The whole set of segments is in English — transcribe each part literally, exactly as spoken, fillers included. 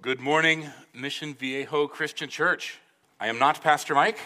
Well, good morning, Mission Viejo Christian Church. I am not Pastor Mike.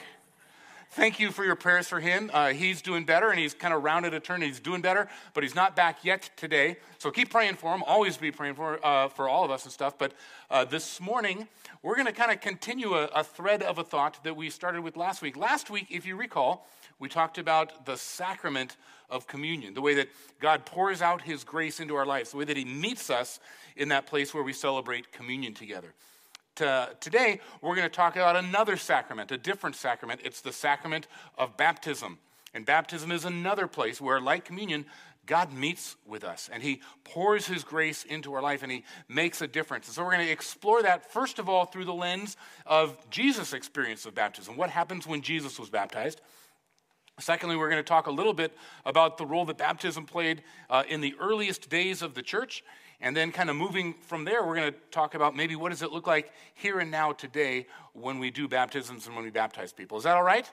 Thank you for your prayers for him. Uh, he's doing better, and he's kind of rounded a turn, and he's doing better, but he's not back yet today. So keep praying for him. Always be praying for uh, for all of us and stuff. But uh, this morning, we're going to kind of continue a, a thread of a thought that we started with last week. Last week, if you recall, we talked about the sacrament of communion, the way that God pours out his grace into our lives, the way that he meets us in that place where we celebrate communion together. Today, we're going to talk about another sacrament, a different sacrament. It's the sacrament of baptism. And baptism is another place where, like communion, God meets with us. And he pours his grace into our life, and he makes a difference. And so we're going to explore that, first of all, through the lens of Jesus' experience of baptism. What happens when Jesus was baptized? Secondly, we're going to talk a little bit about the role that baptism played uh, in the earliest days of the church. And then kind of moving from there, we're going to talk about maybe what does it look like here and now today when we do baptisms and when we baptize people. Is that all right?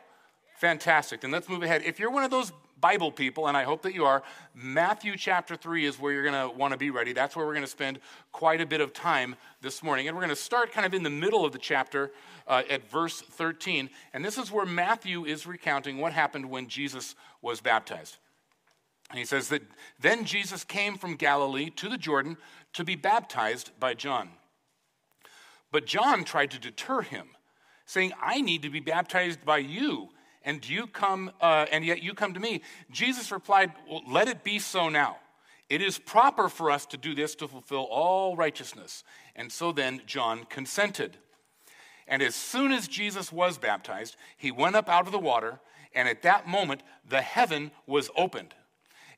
Fantastic. Then let's move ahead. If you're one of those Bible people, and I hope that you are, Matthew chapter three is where you're going to want to be ready. That's where we're going to spend quite a bit of time this morning. And we're going to start kind of in the middle of the chapter uh, at verse thirteen. And this is where Matthew is recounting what happened when Jesus was baptized. And he says that then Jesus came from Galilee to the Jordan to be baptized by John. But John tried to deter him, saying, I need to be baptized by you, and you come, uh, and yet you come to me. Jesus replied, well, let it be so now. It is proper for us to do this to fulfill all righteousness. And so then John consented. And as soon as Jesus was baptized, he went up out of the water, and at that moment the heaven was opened.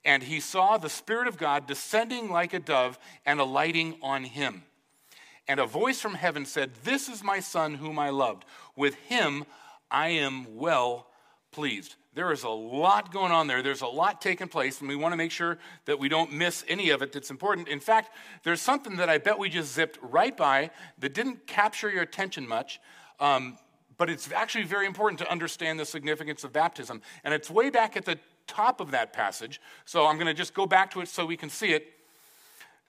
And he saw the Spirit of God descending like a dove and alighting on him. And a voice from heaven said, this is my Son whom I loved. With him I am well pleased. There is a lot going on there. There's a lot taking place, and we want to make sure that we don't miss any of it that's important. In fact, there's something that I bet we just zipped right by that didn't capture your attention much, um, but it's actually very important to understand the significance of baptism. And it's way back at the top of that passage, so I'm going to just go back to it so we can see it.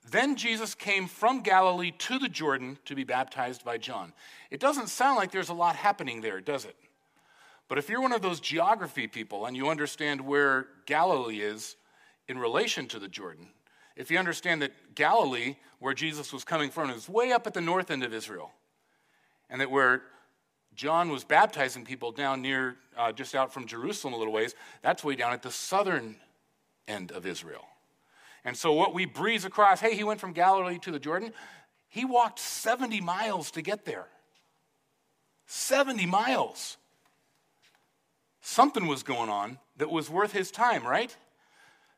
Then Jesus came from Galilee to the Jordan to be baptized by John. It doesn't sound like there's a lot happening there, does it? But if you're one of those geography people and you understand where Galilee is in relation to the Jordan, if you understand that Galilee, where Jesus was coming from, is way up at the north end of Israel, and that where John was baptizing people down near, uh, just out from Jerusalem a little ways, that's way down at the southern end of Israel. And so what we breeze across, hey, he went from Galilee to the Jordan, he walked seventy miles to get there. seventy miles. Something was going on that was worth his time, right?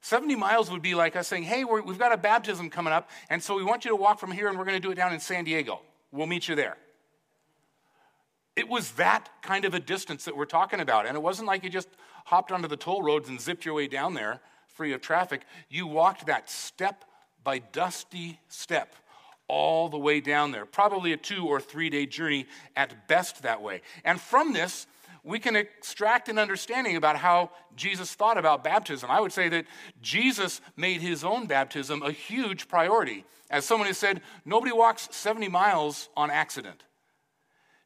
seventy miles would be like us saying, hey, we're, we've got a baptism coming up, and so we want you to walk from here, and we're going to do it down in San Diego. We'll meet you there. It was that kind of a distance that we're talking about. And it wasn't like you just hopped onto the toll roads and zipped your way down there free of traffic. You walked that step by dusty step all the way down there. Probably a two or three day journey at best that way. And from this, we can extract an understanding about how Jesus thought about baptism. I would say that Jesus made his own baptism a huge priority. As someone has said, nobody walks seventy miles on accident.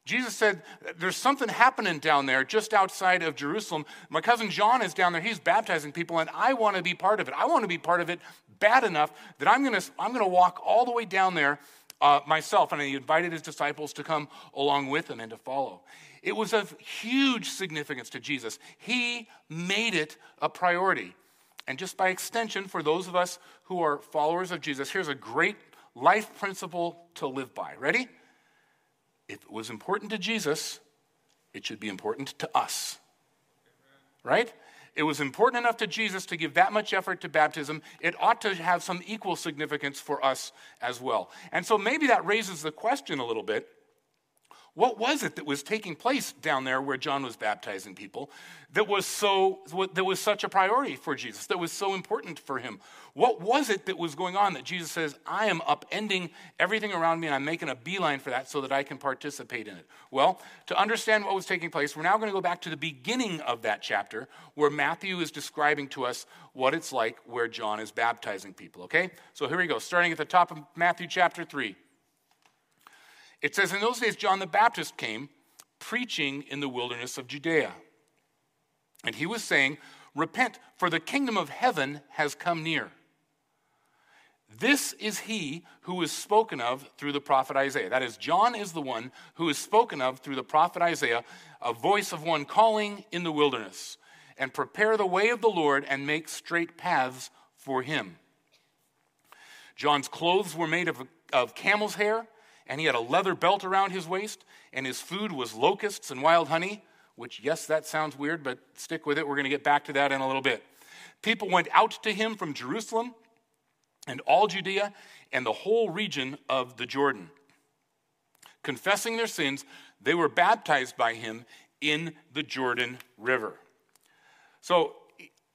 Jesus said, there's something happening down there just outside of Jerusalem. My cousin John is down there. He's baptizing people, and I want to be part of it. I want to be part of it bad enough that I'm going to I'm going to walk all the way down there uh, myself. And he invited his disciples to come along with him and to follow. It was of huge significance to Jesus. He made it a priority. And just by extension, for those of us who are followers of Jesus, here's a great life principle to live by. Ready? If it was important to Jesus, it should be important to us, right? It was important enough to Jesus to give that much effort to baptism. It ought to have some equal significance for us as well. And so maybe that raises the question a little bit. What was it that was taking place down there where John was baptizing people that was so that was such a priority for Jesus, that was so important for him? What was it that was going on that Jesus says, I am upending everything around me and I'm making a beeline for that so that I can participate in it? Well, to understand what was taking place, we're now going to go back to the beginning of that chapter where Matthew is describing to us what it's like where John is baptizing people, okay? So here we go, starting at the top of Matthew chapter three. It says, in those days, John the Baptist came preaching in the wilderness of Judea. And he was saying, repent, for the kingdom of heaven has come near. This is he who is spoken of through the prophet Isaiah. That is, John is the one who is spoken of through the prophet Isaiah, a voice of one calling in the wilderness, and prepare the way of the Lord and make straight paths for him. John's clothes were made of, of camel's hair, and he had a leather belt around his waist, and his food was locusts and wild honey, which, yes, that sounds weird, but stick with it. We're going to get back to that in a little bit. People went out to him from Jerusalem and all Judea and the whole region of the Jordan. Confessing their sins, they were baptized by him in the Jordan River. So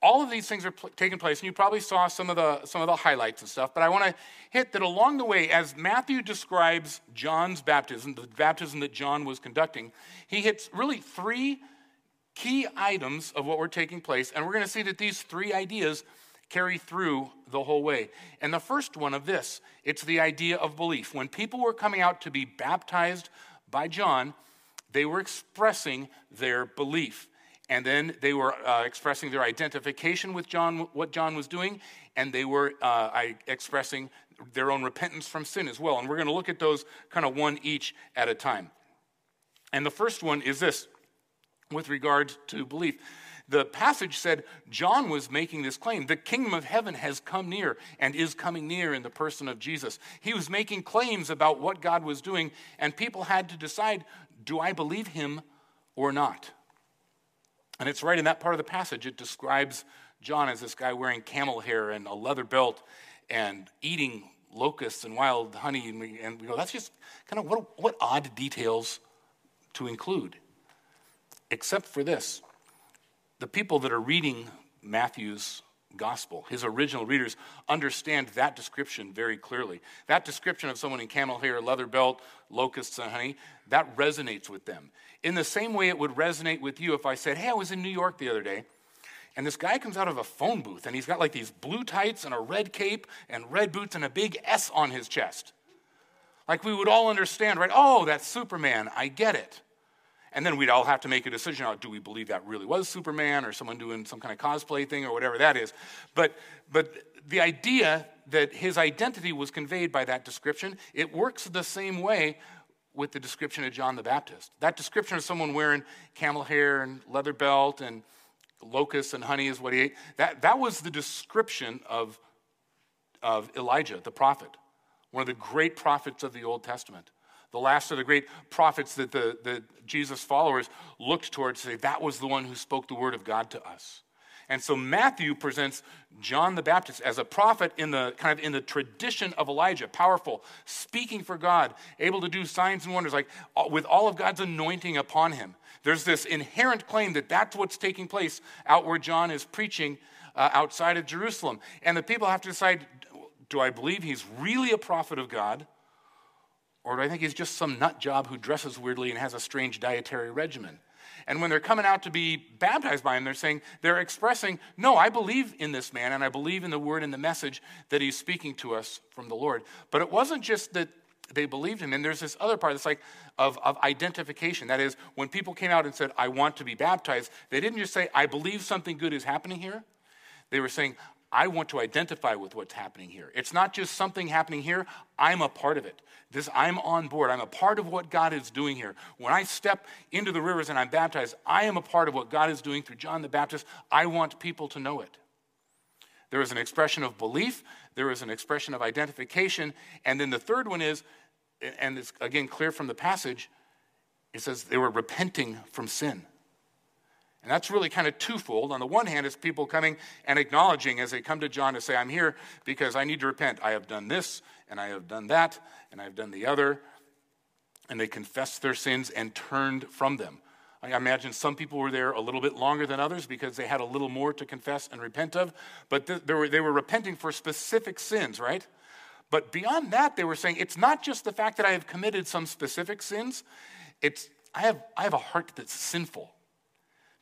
all of these things are pl- taking place, and you probably saw some of the some of the highlights and stuff, but I want to hit that along the way, as Matthew describes John's baptism, the baptism that John was conducting, he hits really three key items of what were taking place, and we're going to see that these three ideas carry through the whole way. And the first one of this, it's the idea of belief. When people were coming out to be baptized by John, they were expressing their belief. And then they were uh, expressing their identification with John, what John was doing, and they were uh, I, expressing their own repentance from sin as well. And we're going to look at those kind of one each at a time. And the first one is this, with regard to belief. The passage said John was making this claim. The kingdom of heaven has come near and is coming near in the person of Jesus. He was making claims about what God was doing, and people had to decide, do I believe him or not? And it's right in that part of the passage, it describes John as this guy wearing camel hair and a leather belt and eating locusts and wild honey. And we, and we go, that's just kind of what, what odd details to include. Except for this, the people that are reading Matthew's gospel, his original readers, understand that description very clearly. That description of someone in camel hair, leather belt, locusts and honey, that resonates with them. In the same way it would resonate with you if I said, hey, I was in New York the other day, and this guy comes out of a phone booth, and he's got like these blue tights and a red cape and red boots and a big S on his chest. Like we would all understand, right? Oh, that's Superman. I get it. And then we'd all have to make a decision, do we believe that really was Superman or someone doing some kind of cosplay thing or whatever that is. But but the idea that his identity was conveyed by that description, it works the same way with the description of John the Baptist. That description of someone wearing camel hair and leather belt and locusts and honey is what he ate, that, that was the description of, of Elijah, the prophet, one of the great prophets of the Old Testament. The last of the great prophets that the, the Jesus followers looked towards to say, that was the one who spoke the word of God to us. And so Matthew presents John the Baptist as a prophet in the kind of in the tradition of Elijah, powerful, speaking for God, able to do signs and wonders, like with all of God's anointing upon him. There's this inherent claim that that's what's taking place out where John is preaching uh, outside of Jerusalem. And the people have to decide, do I believe he's really a prophet of God? Or do I think he's just some nut job who dresses weirdly and has a strange dietary regimen? And when they're coming out to be baptized by him, they're saying, they're expressing, no, I believe in this man, and I believe in the word and the message that he's speaking to us from the Lord. But it wasn't just that they believed him. And there's this other part that's like of, of identification. That is, when people came out and said, I want to be baptized, they didn't just say, I believe something good is happening here. They were saying, I want to identify with what's happening here. It's not just something happening here. I'm a part of it. This, I'm on board. I'm a part of what God is doing here. When I step into the rivers and I'm baptized, I am a part of what God is doing through John the Baptist. I want people to know it. There is an expression of belief. There is an expression of identification. And then the third one is, and it's again clear from the passage, it says they were repenting from sin. And that's really kind of twofold. On the one hand, it's people coming and acknowledging as they come to John to say, I'm here because I need to repent. I have done this, and I have done that, and I have done the other. And they confessed their sins and turned from them. I imagine some people were there a little bit longer than others because they had a little more to confess and repent of. But th- they were, they were repenting for specific sins, right? But beyond that, they were saying, it's not just the fact that I have committed some specific sins. It's I have I have a heart that's sinful.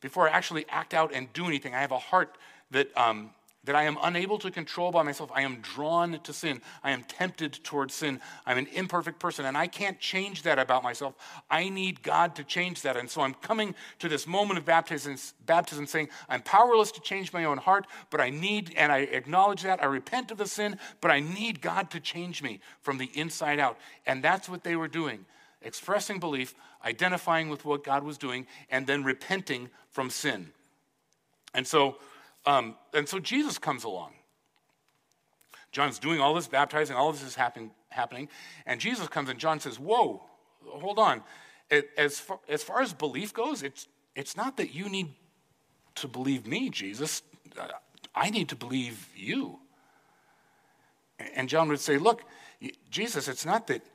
Before I actually act out and do anything, I have a heart that um, that I am unable to control by myself. I am drawn to sin. I am tempted towards sin. I'm an imperfect person, and I can't change that about myself. I need God to change that. And so I'm coming to this moment of baptism, baptism saying, I'm powerless to change my own heart, but I need, and I acknowledge that. I repent of the sin, but I need God to change me from the inside out. And that's what they were doing, expressing belief, identifying with what God was doing, and then repenting from sin. And so... Um, and so Jesus comes along. John's doing all this baptizing, all this is happen, happening, and Jesus comes and John says, whoa, hold on. As far, as far as belief goes, it's, it's not that you need to believe me, Jesus. I need to believe you. And John would say, look, Jesus, it's not that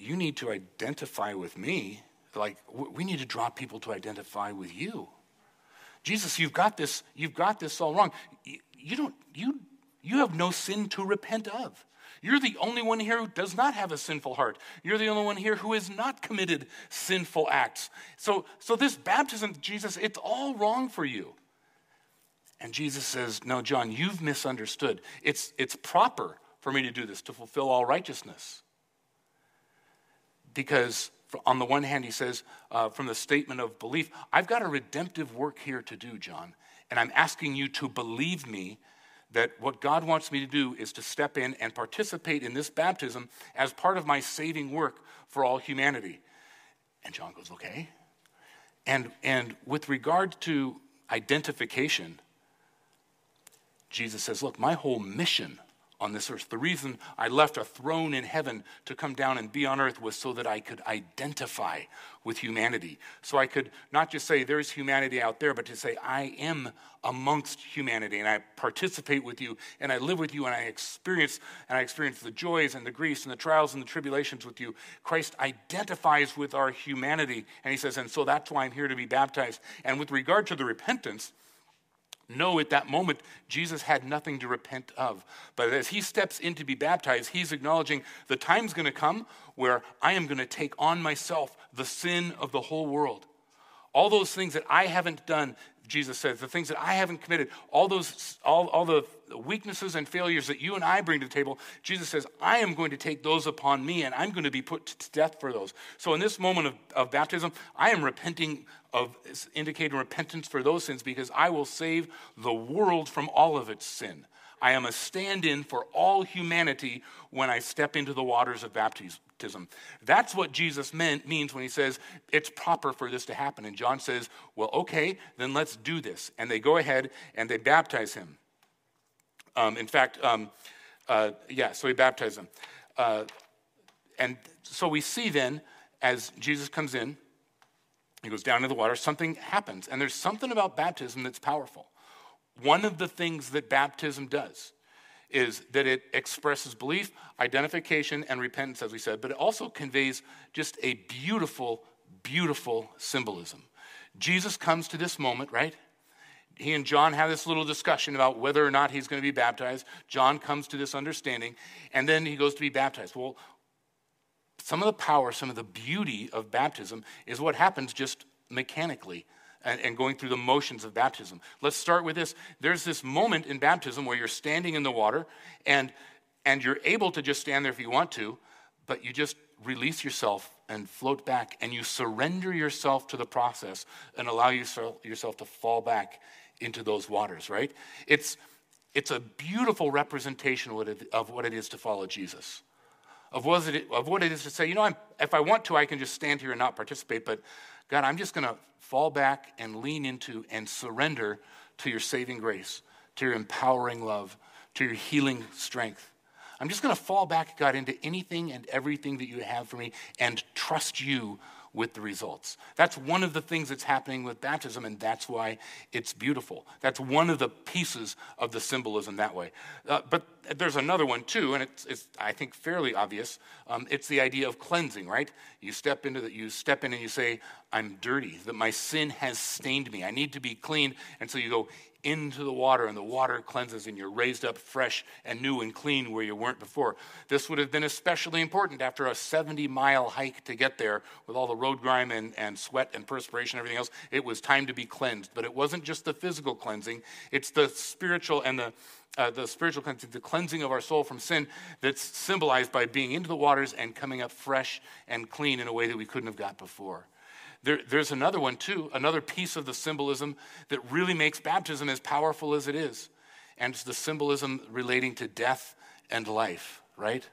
you need to identify with me. Like, we need to draw people to identify with you. Jesus, you've got this, you've got this all wrong. You don't, you, you have no sin to repent of. You're the only one here who does not have a sinful heart. You're the only one here who has not committed sinful acts. So, so this baptism, Jesus, it's all wrong for you. And Jesus says, no, John, you've misunderstood. It's, it's proper for me to do this, to fulfill all righteousness. Because on the one hand, he says, uh, from the statement of belief, I've got a redemptive work here to do, John, and I'm asking you to believe me that what God wants me to do is to step in and participate in this baptism as part of my saving work for all humanity. And John goes, okay. And, and with regard to identification, Jesus says, look, my whole mission on this earth, the reason I left a throne in heaven to come down and be on earth was so that I could identify with humanity. So I could not just say there's humanity out there, but to say I am amongst humanity and I participate with you and I live with you and I experience and I experience the joys and the griefs and the trials and the tribulations with you. Christ identifies with our humanity, and he says, and so that's why I'm here to be baptized. And with regard to the repentance, no, at that moment, Jesus had nothing to repent of. But as he steps in to be baptized, he's acknowledging the time's going to come where I am going to take on myself the sin of the whole world. All those things that I haven't done, Jesus says, the things that I haven't committed, all those, all, all the weaknesses and failures that you and I bring to the table, Jesus says, I am going to take those upon me and I'm going to be put to death for those. So in this moment of, of baptism, I am repenting of, indicating repentance for those sins because I will save the world from all of its sin. I am a stand-in for all humanity when I step into the waters of baptism. That's what Jesus meant, means when he says, it's proper for this to happen. And John says, well, okay, then let's do this. And they go ahead and they baptize him. Um, in fact, um, uh, yeah, so he baptized him. Uh, and so we see then, as Jesus comes in, he goes down into the water, something happens. And there's something about baptism that's powerful. One of the things that baptism does is that it expresses belief, identification, and repentance, as we said, but it also conveys just a beautiful, beautiful symbolism. Jesus comes to this moment, right? He and John have this little discussion about whether or not he's going to be baptized. John comes to this understanding, and then he goes to be baptized. Well, some of the power, some of the beauty of baptism is what happens just mechanically and going through the motions of baptism. Let's start with this. There's this moment in baptism where you're standing in the water and and you're able to just stand there if you want to, but you just release yourself and float back and you surrender yourself to the process and allow yourself, yourself to fall back into those waters, right? It's it's a beautiful representation of what it is to follow Jesus, of what it, of what it is to say, you know, I'm, if I want to, I can just stand here and not participate, but God, I'm just going to fall back and lean into and surrender to your saving grace, to your empowering love, to your healing strength. I'm just going to fall back, God, into anything and everything that you have for me and trust you with the results. That's one of the things that's happening with baptism, and that's why it's beautiful. That's one of the pieces of the symbolism that way. Uh, but there's another one too, and it's, it's I think fairly obvious. Um, it's the idea of cleansing, right? You step into the, you step in and you say, "I'm dirty. That my sin has stained me. I need to be cleaned." And so you go into the water, and the water cleanses, and you're raised up fresh and new and clean where you weren't before. This would have been especially important after a seventy-mile hike to get there with all the roads road grime and, and sweat and perspiration and everything else. It was time to be cleansed. But it wasn't just the physical cleansing. It's the spiritual and the uh, the spiritual cleansing, the cleansing of our soul from sin, that's symbolized by being into the waters and coming up fresh and clean in a way that we couldn't have got before. There, there's another one too, another piece of the symbolism that really makes baptism as powerful as it is. And it's the symbolism relating to death and life, right?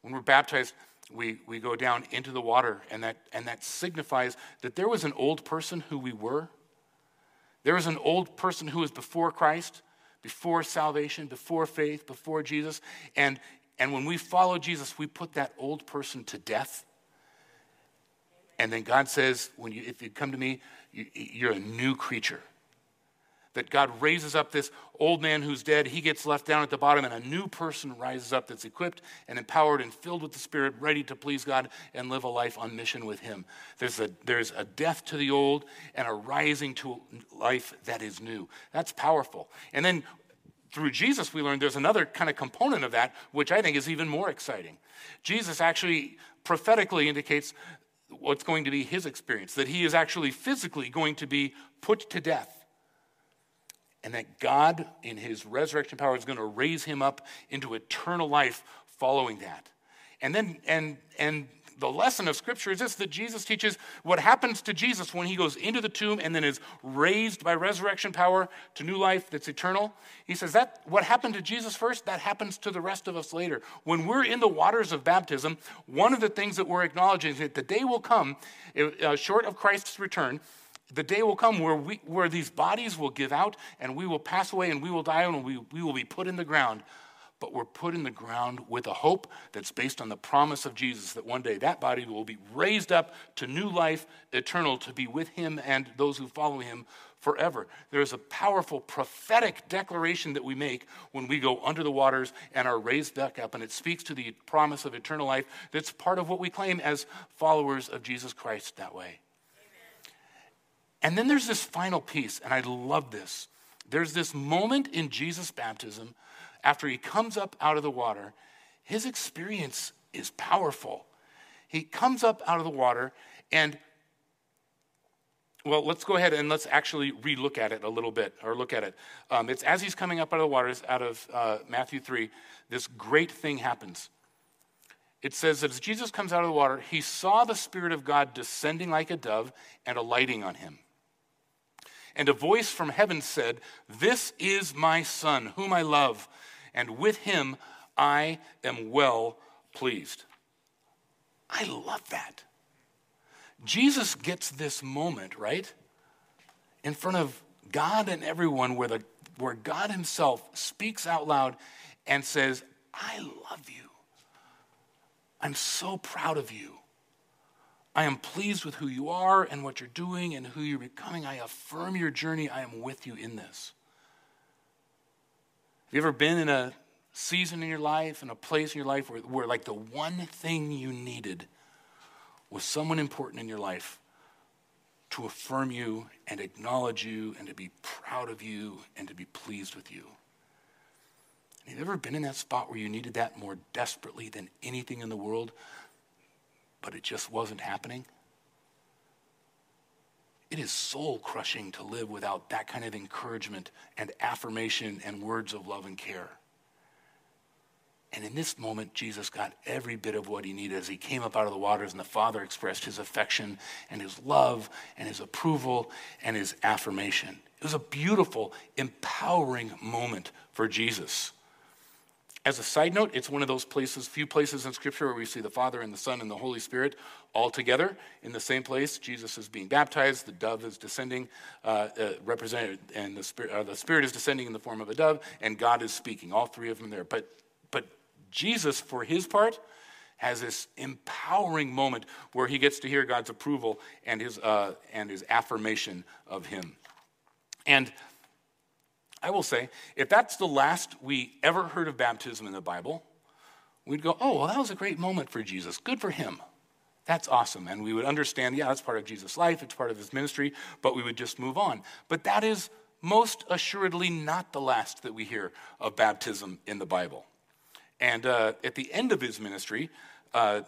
When we're baptized, we, we go down into the water, and that and that signifies that there was an old person who we were. There was an old person who was before Christ, before salvation, before faith, before Jesus. And, and when we follow Jesus, we put that old person to death. And then God says, "When you, if you come to me, you, you're a new creature." That God raises up this old man who's dead. He gets left down at the bottom, and a new person rises up that's equipped and empowered and filled with the Spirit, ready to please God and live a life on mission with him. There's a, there's a death to the old and a rising to life that is new. That's powerful. And then through Jesus, we learn there's another kind of component of that, which I think is even more exciting. Jesus actually prophetically indicates what's going to be his experience, that he is actually physically going to be put to death. And that God, in his resurrection power, is going to raise him up into eternal life following that. And then, and and the lesson of Scripture is this, that Jesus teaches what happens to Jesus when he goes into the tomb and then is raised by resurrection power to new life that's eternal. He says that what happened to Jesus first, that happens to the rest of us later. When we're in the waters of baptism, one of the things that we're acknowledging is that the day will come, uh, short of Christ's return, the day will come where we, where these bodies will give out and we will pass away and we will die and we, we will be put in the ground. But we're put in the ground with a hope that's based on the promise of Jesus that one day that body will be raised up to new life, eternal, to be with him and those who follow him forever. There is a powerful prophetic declaration that we make when we go under the waters and are raised back up, and it speaks to the promise of eternal life that's part of what we claim as followers of Jesus Christ that way. And then there's this final piece, and I love this. There's this moment in Jesus' baptism, after he comes up out of the water, his experience is powerful. He comes up out of the water, and, well, let's go ahead and let's actually re-look at it a little bit, or look at it. Um, it's as he's coming up out of the waters, out of uh, Matthew three, this great thing happens. It says that as Jesus comes out of the water, he saw the Spirit of God descending like a dove and alighting on him. And a voice from heaven said, "This is my Son, whom I love, and with him I am well pleased." I love that. Jesus gets this moment, right? In front of God and everyone, where the where God himself speaks out loud and says, "I love you. I'm so proud of you. I am pleased with who you are and what you're doing and who you're becoming. I affirm your journey. I am with you in this." Have you ever been in a season in your life, in a place in your life where, where like the one thing you needed was someone important in your life to affirm you and acknowledge you and to be proud of you and to be pleased with you? Have you ever been in that spot where you needed that more desperately than anything in the world, but it just wasn't happening? It is soul-crushing to live without that kind of encouragement and affirmation and words of love and care. And in this moment, Jesus got every bit of what he needed as he came up out of the waters, and the Father expressed his affection and his love and his approval and his affirmation. It was a beautiful, empowering moment for Jesus. As a side note, it's one of those places, few places in Scripture where we see the Father and the Son and the Holy Spirit all together in the same place. Jesus is being baptized, the dove is descending, uh, uh, represented, and the Spirit, uh, the Spirit is descending in the form of a dove, and God is speaking. All three of them there. But, but Jesus, for his part, has this empowering moment where he gets to hear God's approval and his uh, and his affirmation of him. And I will say, if that's the last we ever heard of baptism in the Bible, we'd go, "Oh, well, that was a great moment for Jesus. Good for him. That's awesome." And we would understand, yeah, that's part of Jesus' life, it's part of his ministry, but we would just move on. But that is most assuredly not the last that we hear of baptism in the Bible. And uh, at the end of his ministry, uh,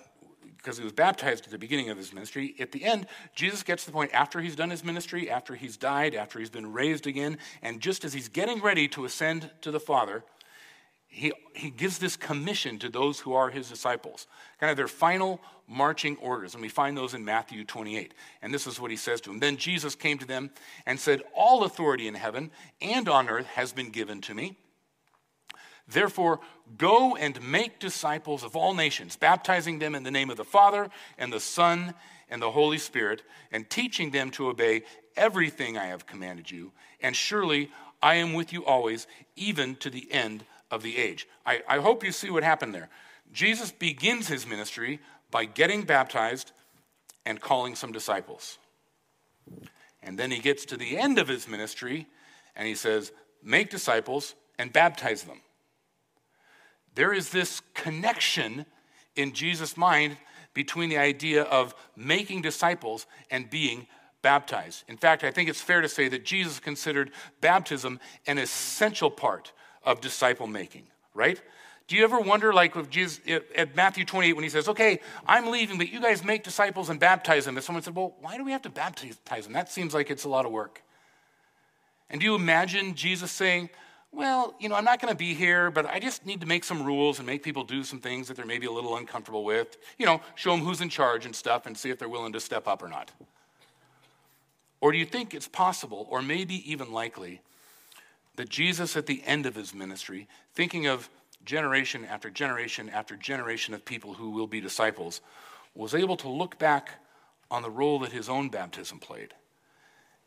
because he was baptized at the beginning of his ministry. At the end, Jesus gets to the point after he's done his ministry, after he's died, after he's been raised again, and just as he's getting ready to ascend to the Father, he he gives this commission to those who are his disciples, kind of their final marching orders, and we find those in Matthew twenty-eight. And this is what he says to them. Then Jesus came to them and said, "All authority in heaven and on earth has been given to me. Therefore, go and make disciples of all nations, baptizing them in the name of the Father and the Son and the Holy Spirit, and teaching them to obey everything I have commanded you. And surely I am with you always, even to the end of the age." I, I hope you see what happened there. Jesus begins his ministry by getting baptized and calling some disciples. And then he gets to the end of his ministry and he says, "Make disciples and baptize them." There is this connection in Jesus' mind between the idea of making disciples and being baptized. In fact, I think it's fair to say that Jesus considered baptism an essential part of disciple making, right? Do you ever wonder, like with Jesus at Matthew twenty-eight, when he says, "Okay, I'm leaving, but you guys make disciples and baptize them." And someone said, "Well, why do we have to baptize them? That seems like it's a lot of work." And do you imagine Jesus saying, "Well, you know, I'm not going to be here, but I just need to make some rules and make people do some things that they're maybe a little uncomfortable with. You know, show them who's in charge and stuff and see if they're willing to step up or not." Or do you think it's possible, or maybe even likely, that Jesus at the end of his ministry, thinking of generation after generation after generation of people who will be disciples, was able to look back on the role that his own baptism played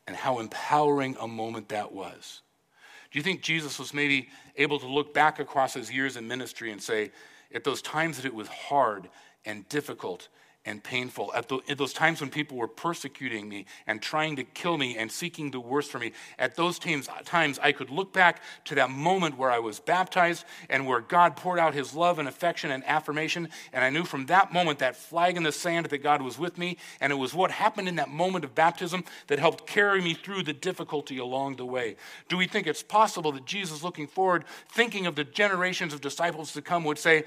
and how empowering a moment that was? Do you think Jesus was maybe able to look back across his years in ministry and say, at those times that it was hard and difficult and painful, at, the, at those times when people were persecuting me and trying to kill me and seeking the worst for me, at those times, times I could look back to that moment where I was baptized and where God poured out his love and affection and affirmation, and I knew from that moment, that flag in the sand, that God was with me, and it was what happened in that moment of baptism that helped carry me through the difficulty along the way. Do we think it's possible that Jesus, looking forward, thinking of the generations of disciples to come, would say,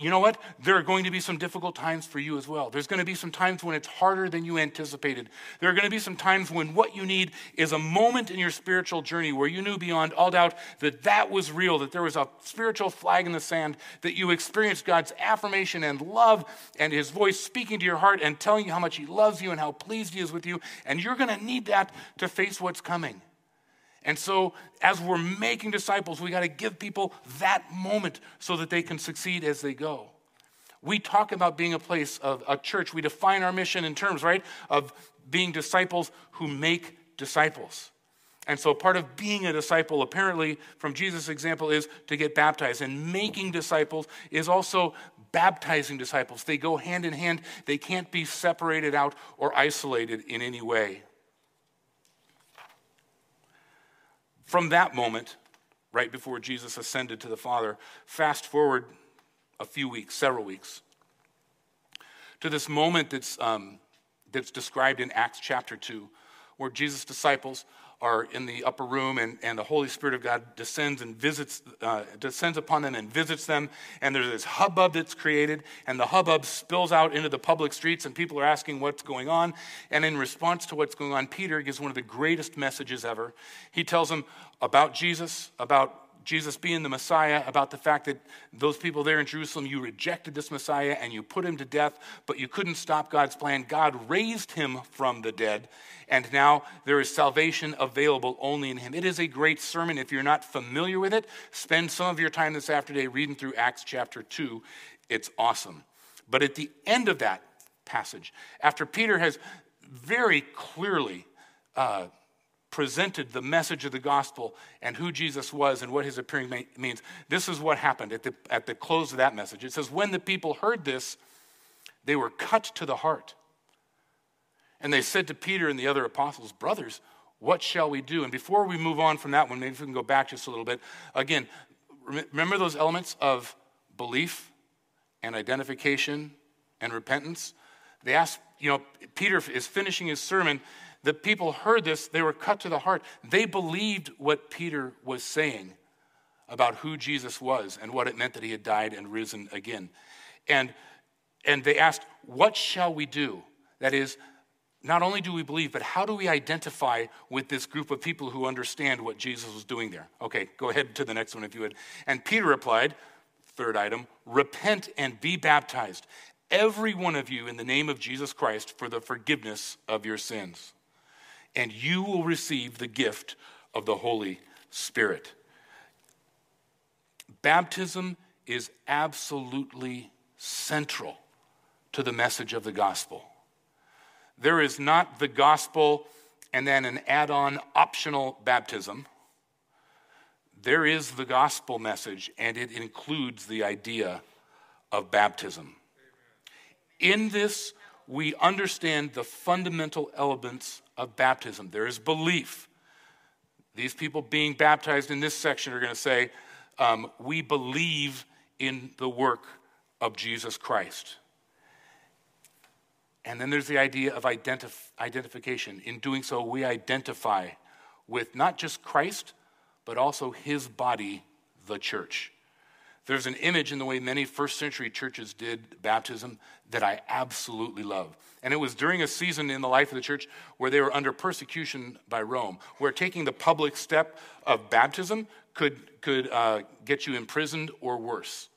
"You know what? There are going to be some difficult times for you as well. There's going to be some times when it's harder than you anticipated. There are going to be some times when what you need is a moment in your spiritual journey where you knew beyond all doubt that that was real, that there was a spiritual flag in the sand, that you experienced God's affirmation and love and his voice speaking to your heart and telling you how much he loves you and how pleased he is with you. And you're going to need that to face what's coming." And so as we're making disciples, we got to give people that moment so that they can succeed as they go. We talk about being a place of a church. We define our mission in terms, right, of being disciples who make disciples. And so part of being a disciple, apparently, from Jesus' example, is to get baptized. And making disciples is also baptizing disciples. They go hand in hand. They can't be separated out or isolated in any way. From that moment, right before Jesus ascended to the Father, fast forward a few weeks, several weeks, to this moment that's um, that's described in Acts chapter two, where Jesus' disciples are in the upper room, and, and the Holy Spirit of God descends and visits, uh, descends upon them and visits them, and there's this hubbub that's created, and the hubbub spills out into the public streets, and people are asking what's going on, and in response to what's going on, Peter gives one of the greatest messages ever. He tells them about Jesus, about Jesus being the Messiah, about the fact that those people there in Jerusalem, you rejected this Messiah and you put him to death, but you couldn't stop God's plan. God raised him from the dead, and now there is salvation available only in him. It is a great sermon. If you're not familiar with it, spend some of your time this afternoon reading through Acts chapter two. It's awesome. But at the end of that passage, after Peter has very clearly uh, presented the message of the gospel and who Jesus was and what his appearing means, this is what happened at the at the close of that message. It says, when the people heard this, they were cut to the heart. And they said to Peter and the other apostles, "Brothers, what shall we do?" And before we move on from that one, maybe if we can go back just a little bit. Again, remember those elements of belief and identification and repentance? They asked, you know, Peter is finishing his sermon. The people heard this, they were cut to the heart. They believed what Peter was saying about who Jesus was and what it meant that he had died and risen again. And, and they asked, what shall we do? That is, not only do we believe, but how do we identify with this group of people who understand what Jesus was doing there? Okay, go ahead to the next one if you would. And Peter replied, third item, repent and be baptized, every one of you, in the name of Jesus Christ for the forgiveness of your sins, and you will receive the gift of the Holy Spirit. Baptism is absolutely central to the message of the gospel. There is not the gospel and then an add-on optional baptism. There is the gospel message, and it includes the idea of baptism. In this, we understand the fundamental elements of baptism. There is belief. These people being baptized in this section are going to say, um, we believe in the work of Jesus Christ. And then there's the idea of identif- identification. In doing so, we identify with not just Christ, but also his body, the church. There's an image in the way many first century churches did baptism that I absolutely love. And it was during a season in the life of the church where they were under persecution by Rome, where taking the public step of baptism could, could uh, get you imprisoned or worse,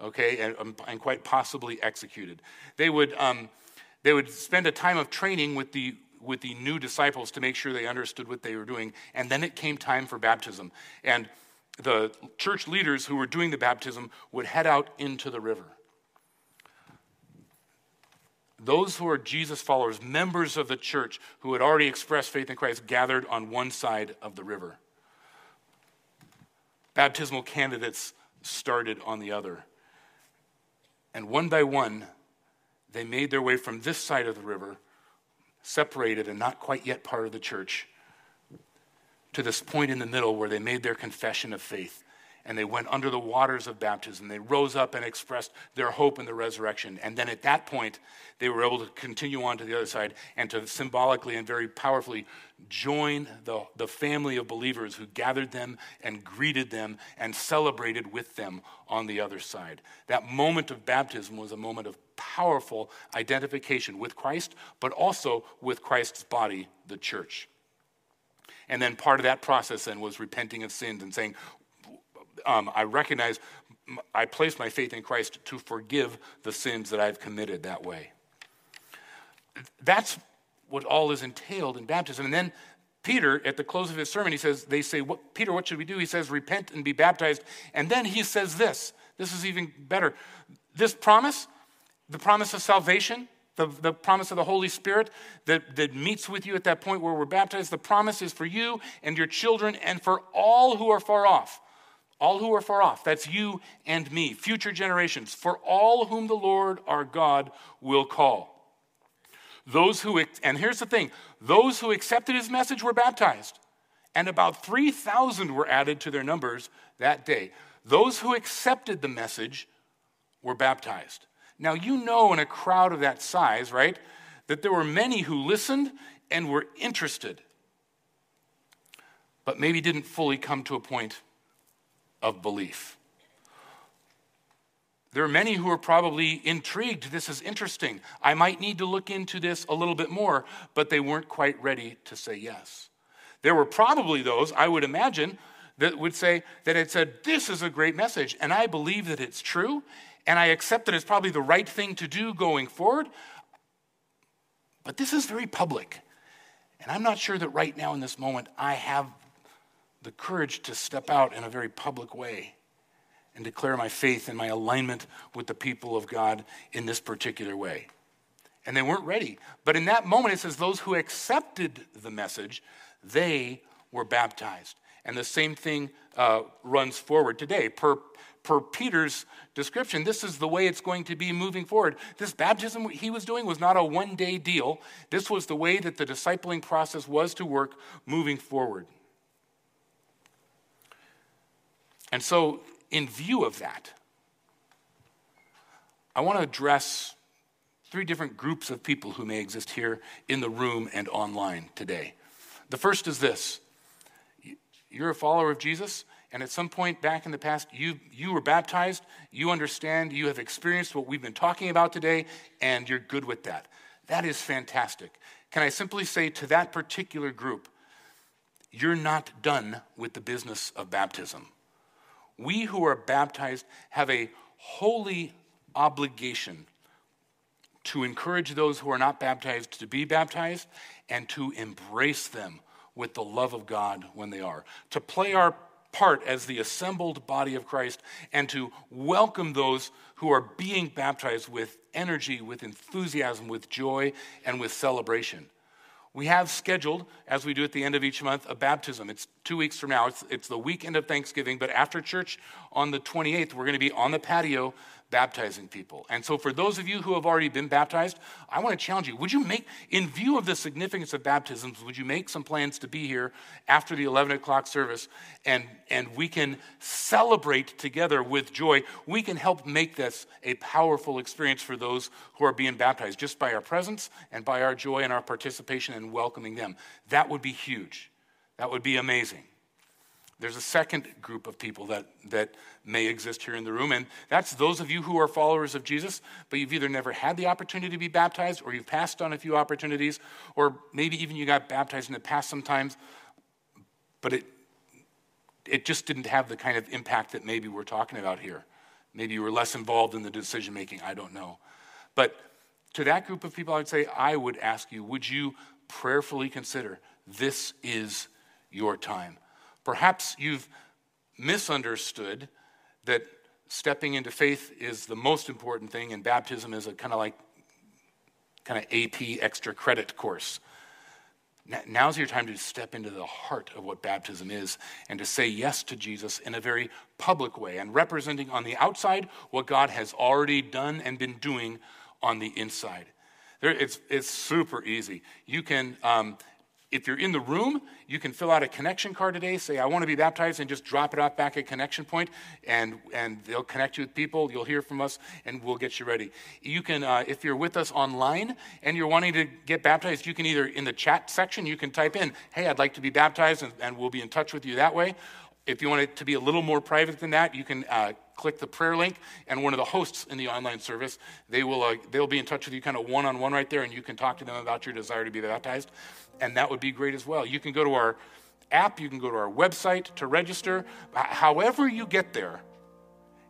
okay, and, and quite possibly executed. They would... Um, They would spend a time of training with the with the new disciples to make sure they understood what they were doing. And then it came time for baptism. And the church leaders who were doing the baptism would head out into the river. Those who are Jesus followers, members of the church who had already expressed faith in Christ, gathered on one side of the river. Baptismal candidates started on the other. And one by one, they made their way from this side of the river, separated and not quite yet part of the church, to this point in the middle where they made their confession of faith. And they went under the waters of baptism. They rose up and expressed their hope in the resurrection. And then at that point, they were able to continue on to the other side and to symbolically and very powerfully join the, the family of believers who gathered them and greeted them and celebrated with them on the other side. That moment of baptism was a moment of powerful identification with Christ, but also with Christ's body, the church. And then part of that process then was repenting of sins and saying, Um, I recognize I place my faith in Christ to forgive the sins that I've committed that way. That's what all is entailed in baptism. And then Peter, at the close of his sermon, he says, they say, what, Peter, what should we do? He says, repent and be baptized. And then he says this. This is even better. This promise, the promise of salvation, the, the promise of the Holy Spirit that, that meets with you at that point where we're baptized, the promise is for you and your children and for all who are far off. All who are far off, that's you and me, future generations, for all whom the Lord our God will call. Those who, and here's the thing, those who accepted his message were baptized, and about three thousand were added to their numbers that day. Those who accepted the message were baptized. Now, you know, in a crowd of that size, right, that there were many who listened and were interested, but maybe didn't fully come to a point of belief. There are many who are probably intrigued. This is interesting. I might need to look into this a little bit more, but they weren't quite ready to say yes. There were probably those, I would imagine, that would say that it said, this is a great message, and I believe that it's true, and I accept that it's probably the right thing to do going forward, but this is very public, and I'm not sure that right now in this moment I have the courage to step out in a very public way and declare my faith and my alignment with the people of God in this particular way. And they weren't ready. But in that moment, it says those who accepted the message, they were baptized. And the same thing uh, runs forward today. Per, per Peter's description, this is the way it's going to be moving forward. This baptism he was doing was not a one-day deal. This was the way that the discipling process was to work moving forward. And so, in view of that, I want to address three different groups of people who may exist here in the room and online today. The first is this. You're a follower of Jesus, And at some point back in the past, you, you were baptized, you understand, you have experienced what we've been talking about today, and you're good with that. That is fantastic. Can I simply say to that particular group, you're not done with the business of baptism. We who are baptized have a holy obligation to encourage those who are not baptized to be baptized and to embrace them with the love of God when they are, to play our part as the assembled body of Christ and to welcome those who are being baptized with energy, with enthusiasm, with joy, and with celebration. We have scheduled, as we do at the end of each month, a baptism. It's two weeks from now. It's, it's the weekend of Thanksgiving, but after church on the twenty-eighth, we're going to be on the patio baptizing people. And so for those of you who have already been baptized, I want to challenge you. Would you make, in view of the significance of baptisms, would you make some plans to be here after the eleven o'clock service, and, and we can celebrate together with joy. We can help make this a powerful experience for those who are being baptized just by our presence and by our joy and our participation and welcoming them. That would be huge. That would be amazing. There's a second group of people that, that may exist here in the room, and that's those of you who are followers of Jesus, but you've either never had the opportunity to be baptized, or you've passed on a few opportunities, or maybe even you got baptized in the past sometimes, but it, it just didn't have the kind of impact that maybe we're talking about here. Maybe you were less involved in the decision-making, I don't know. But to that group of people, I would say, I would ask you, would you prayerfully consider this is your time? Perhaps you've misunderstood that stepping into faith is the most important thing and baptism is a kind of like, kind of A P extra credit course. Now's your time to step into the heart of what baptism is and to say yes to Jesus in a very public way and representing on the outside what God has already done and been doing on the inside. There, it's, it's super easy. You can, um, if you're in the room, you can fill out a connection card today, say, I want to be baptized, and just drop it off back at Connection Point, and, and they'll connect you with people, you'll hear from us, and we'll get you ready. You can, uh, if you're with us online and you're wanting to get baptized, you can either, in the chat section, you can type in, hey, I'd like to be baptized, and, and we'll be in touch with you that way. If you want it to be a little more private than that, you can uh, click the prayer link, and one of the hosts in the online service, they will uh, they'll be in touch with you kind of one-on-one right there, and you can talk to them about your desire to be baptized, and that would be great as well. You can go to our app, you can go to our website to register. However you get there,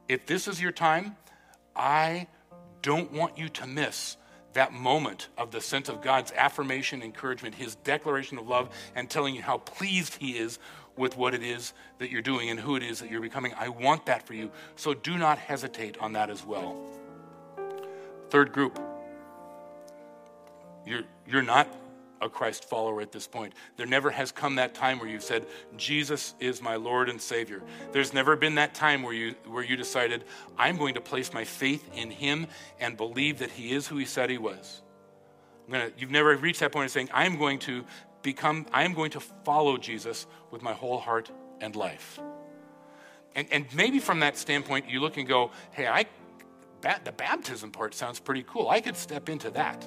if this is your time, I don't want you to miss that moment of the sense of God's affirmation, encouragement, his declaration of love, and telling you how pleased he is with what it is that you're doing and who it is that you're becoming. I want that for you. So do not hesitate on that as well. Third group, you're, you're not a Christ follower at this point. There never has come that time where you've said, Jesus is my Lord and Savior. There's never been that time where you where you decided, I'm going to place my faith in him and believe that he is who he said he was. I'm gonna, you've never reached that point of saying, I'm going to Become, I am going to follow Jesus with my whole heart and life. And, and maybe from that standpoint, you look and go, hey, I, that, the baptism part sounds pretty cool. I could step into that.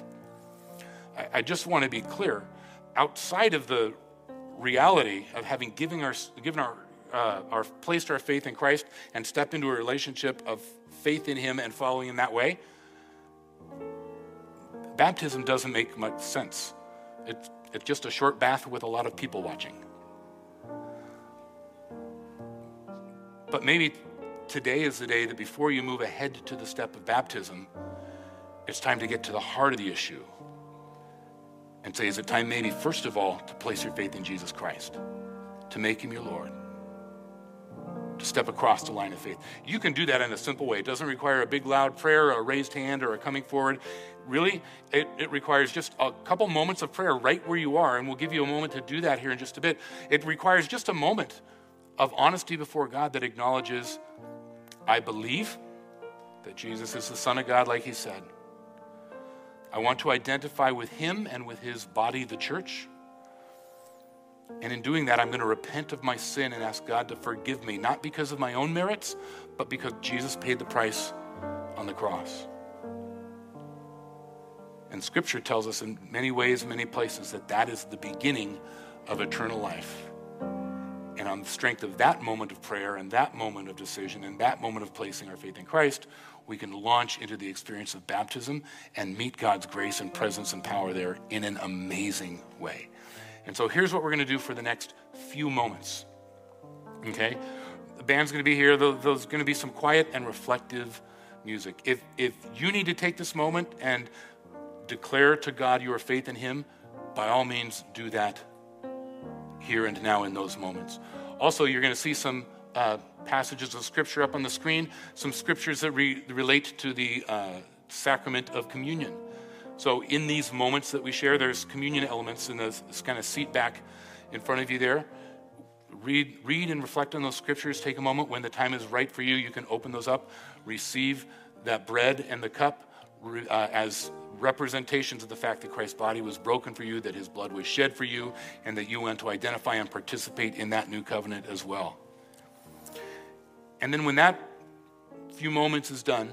I, I just want to be clear. Outside of the reality of having given our, given our, uh, our, placed our faith in Christ and stepped into a relationship of faith in him and following him that way, baptism doesn't make much sense. It's It's just a short bath with a lot of people watching. But maybe today is the day that before you move ahead to the step of baptism, it's time to get to the heart of the issue and say, is it time maybe first of all to place your faith in Jesus Christ, to make him your Lord, to step across the line of faith? You can do that in a simple way. It doesn't require a big loud prayer or a raised hand or a coming forward. Really, it, it requires just a couple moments of prayer right where you are, and we'll give you a moment to do that here in just a bit. It requires just a moment of honesty before God that acknowledges, I believe that Jesus is the Son of God like he said. I want to identify with him and with his body, the church. And in doing that, I'm going to repent of my sin and ask God to forgive me, not because of my own merits, but because Jesus paid the price on the cross. And Scripture tells us in many ways, many places, that that is the beginning of eternal life. And on the strength of that moment of prayer and that moment of decision and that moment of placing our faith in Christ, we can launch into the experience of baptism and meet God's grace and presence and power there in an amazing way. And so here's what we're going to do for the next few moments. Okay? The band's going to be here. There's going to be some quiet and reflective music. If if you need to take this moment and declare to God your faith in him, by all means, do that here and now in those moments. Also, you're going to see some uh, passages of scripture up on the screen, some scriptures that re- relate to the uh, sacrament of communion. So in these moments that we share, there's communion elements in this, this kind of seat back in front of you there. Read, read and reflect on those scriptures. Take a moment. When the time is right for you, you can open those up. Receive that bread and the cup uh, as representations of the fact that Christ's body was broken for you, that his blood was shed for you, and that you went to identify and participate in that new covenant as well. And then when that few moments is done,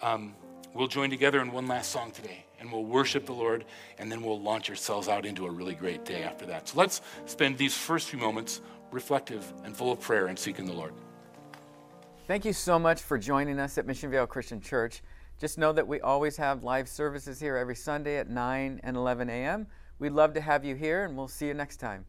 um, we'll join together in one last song today, and we'll worship the Lord, and then we'll launch ourselves out into a really great day after that. So let's spend these first few moments reflective and full of prayer and seeking the Lord. Thank you so much for joining us at Mission Viejo Christian Church. Just know that we always have live services here every Sunday at nine and eleven a.m. We'd love to have you here, and we'll see you next time.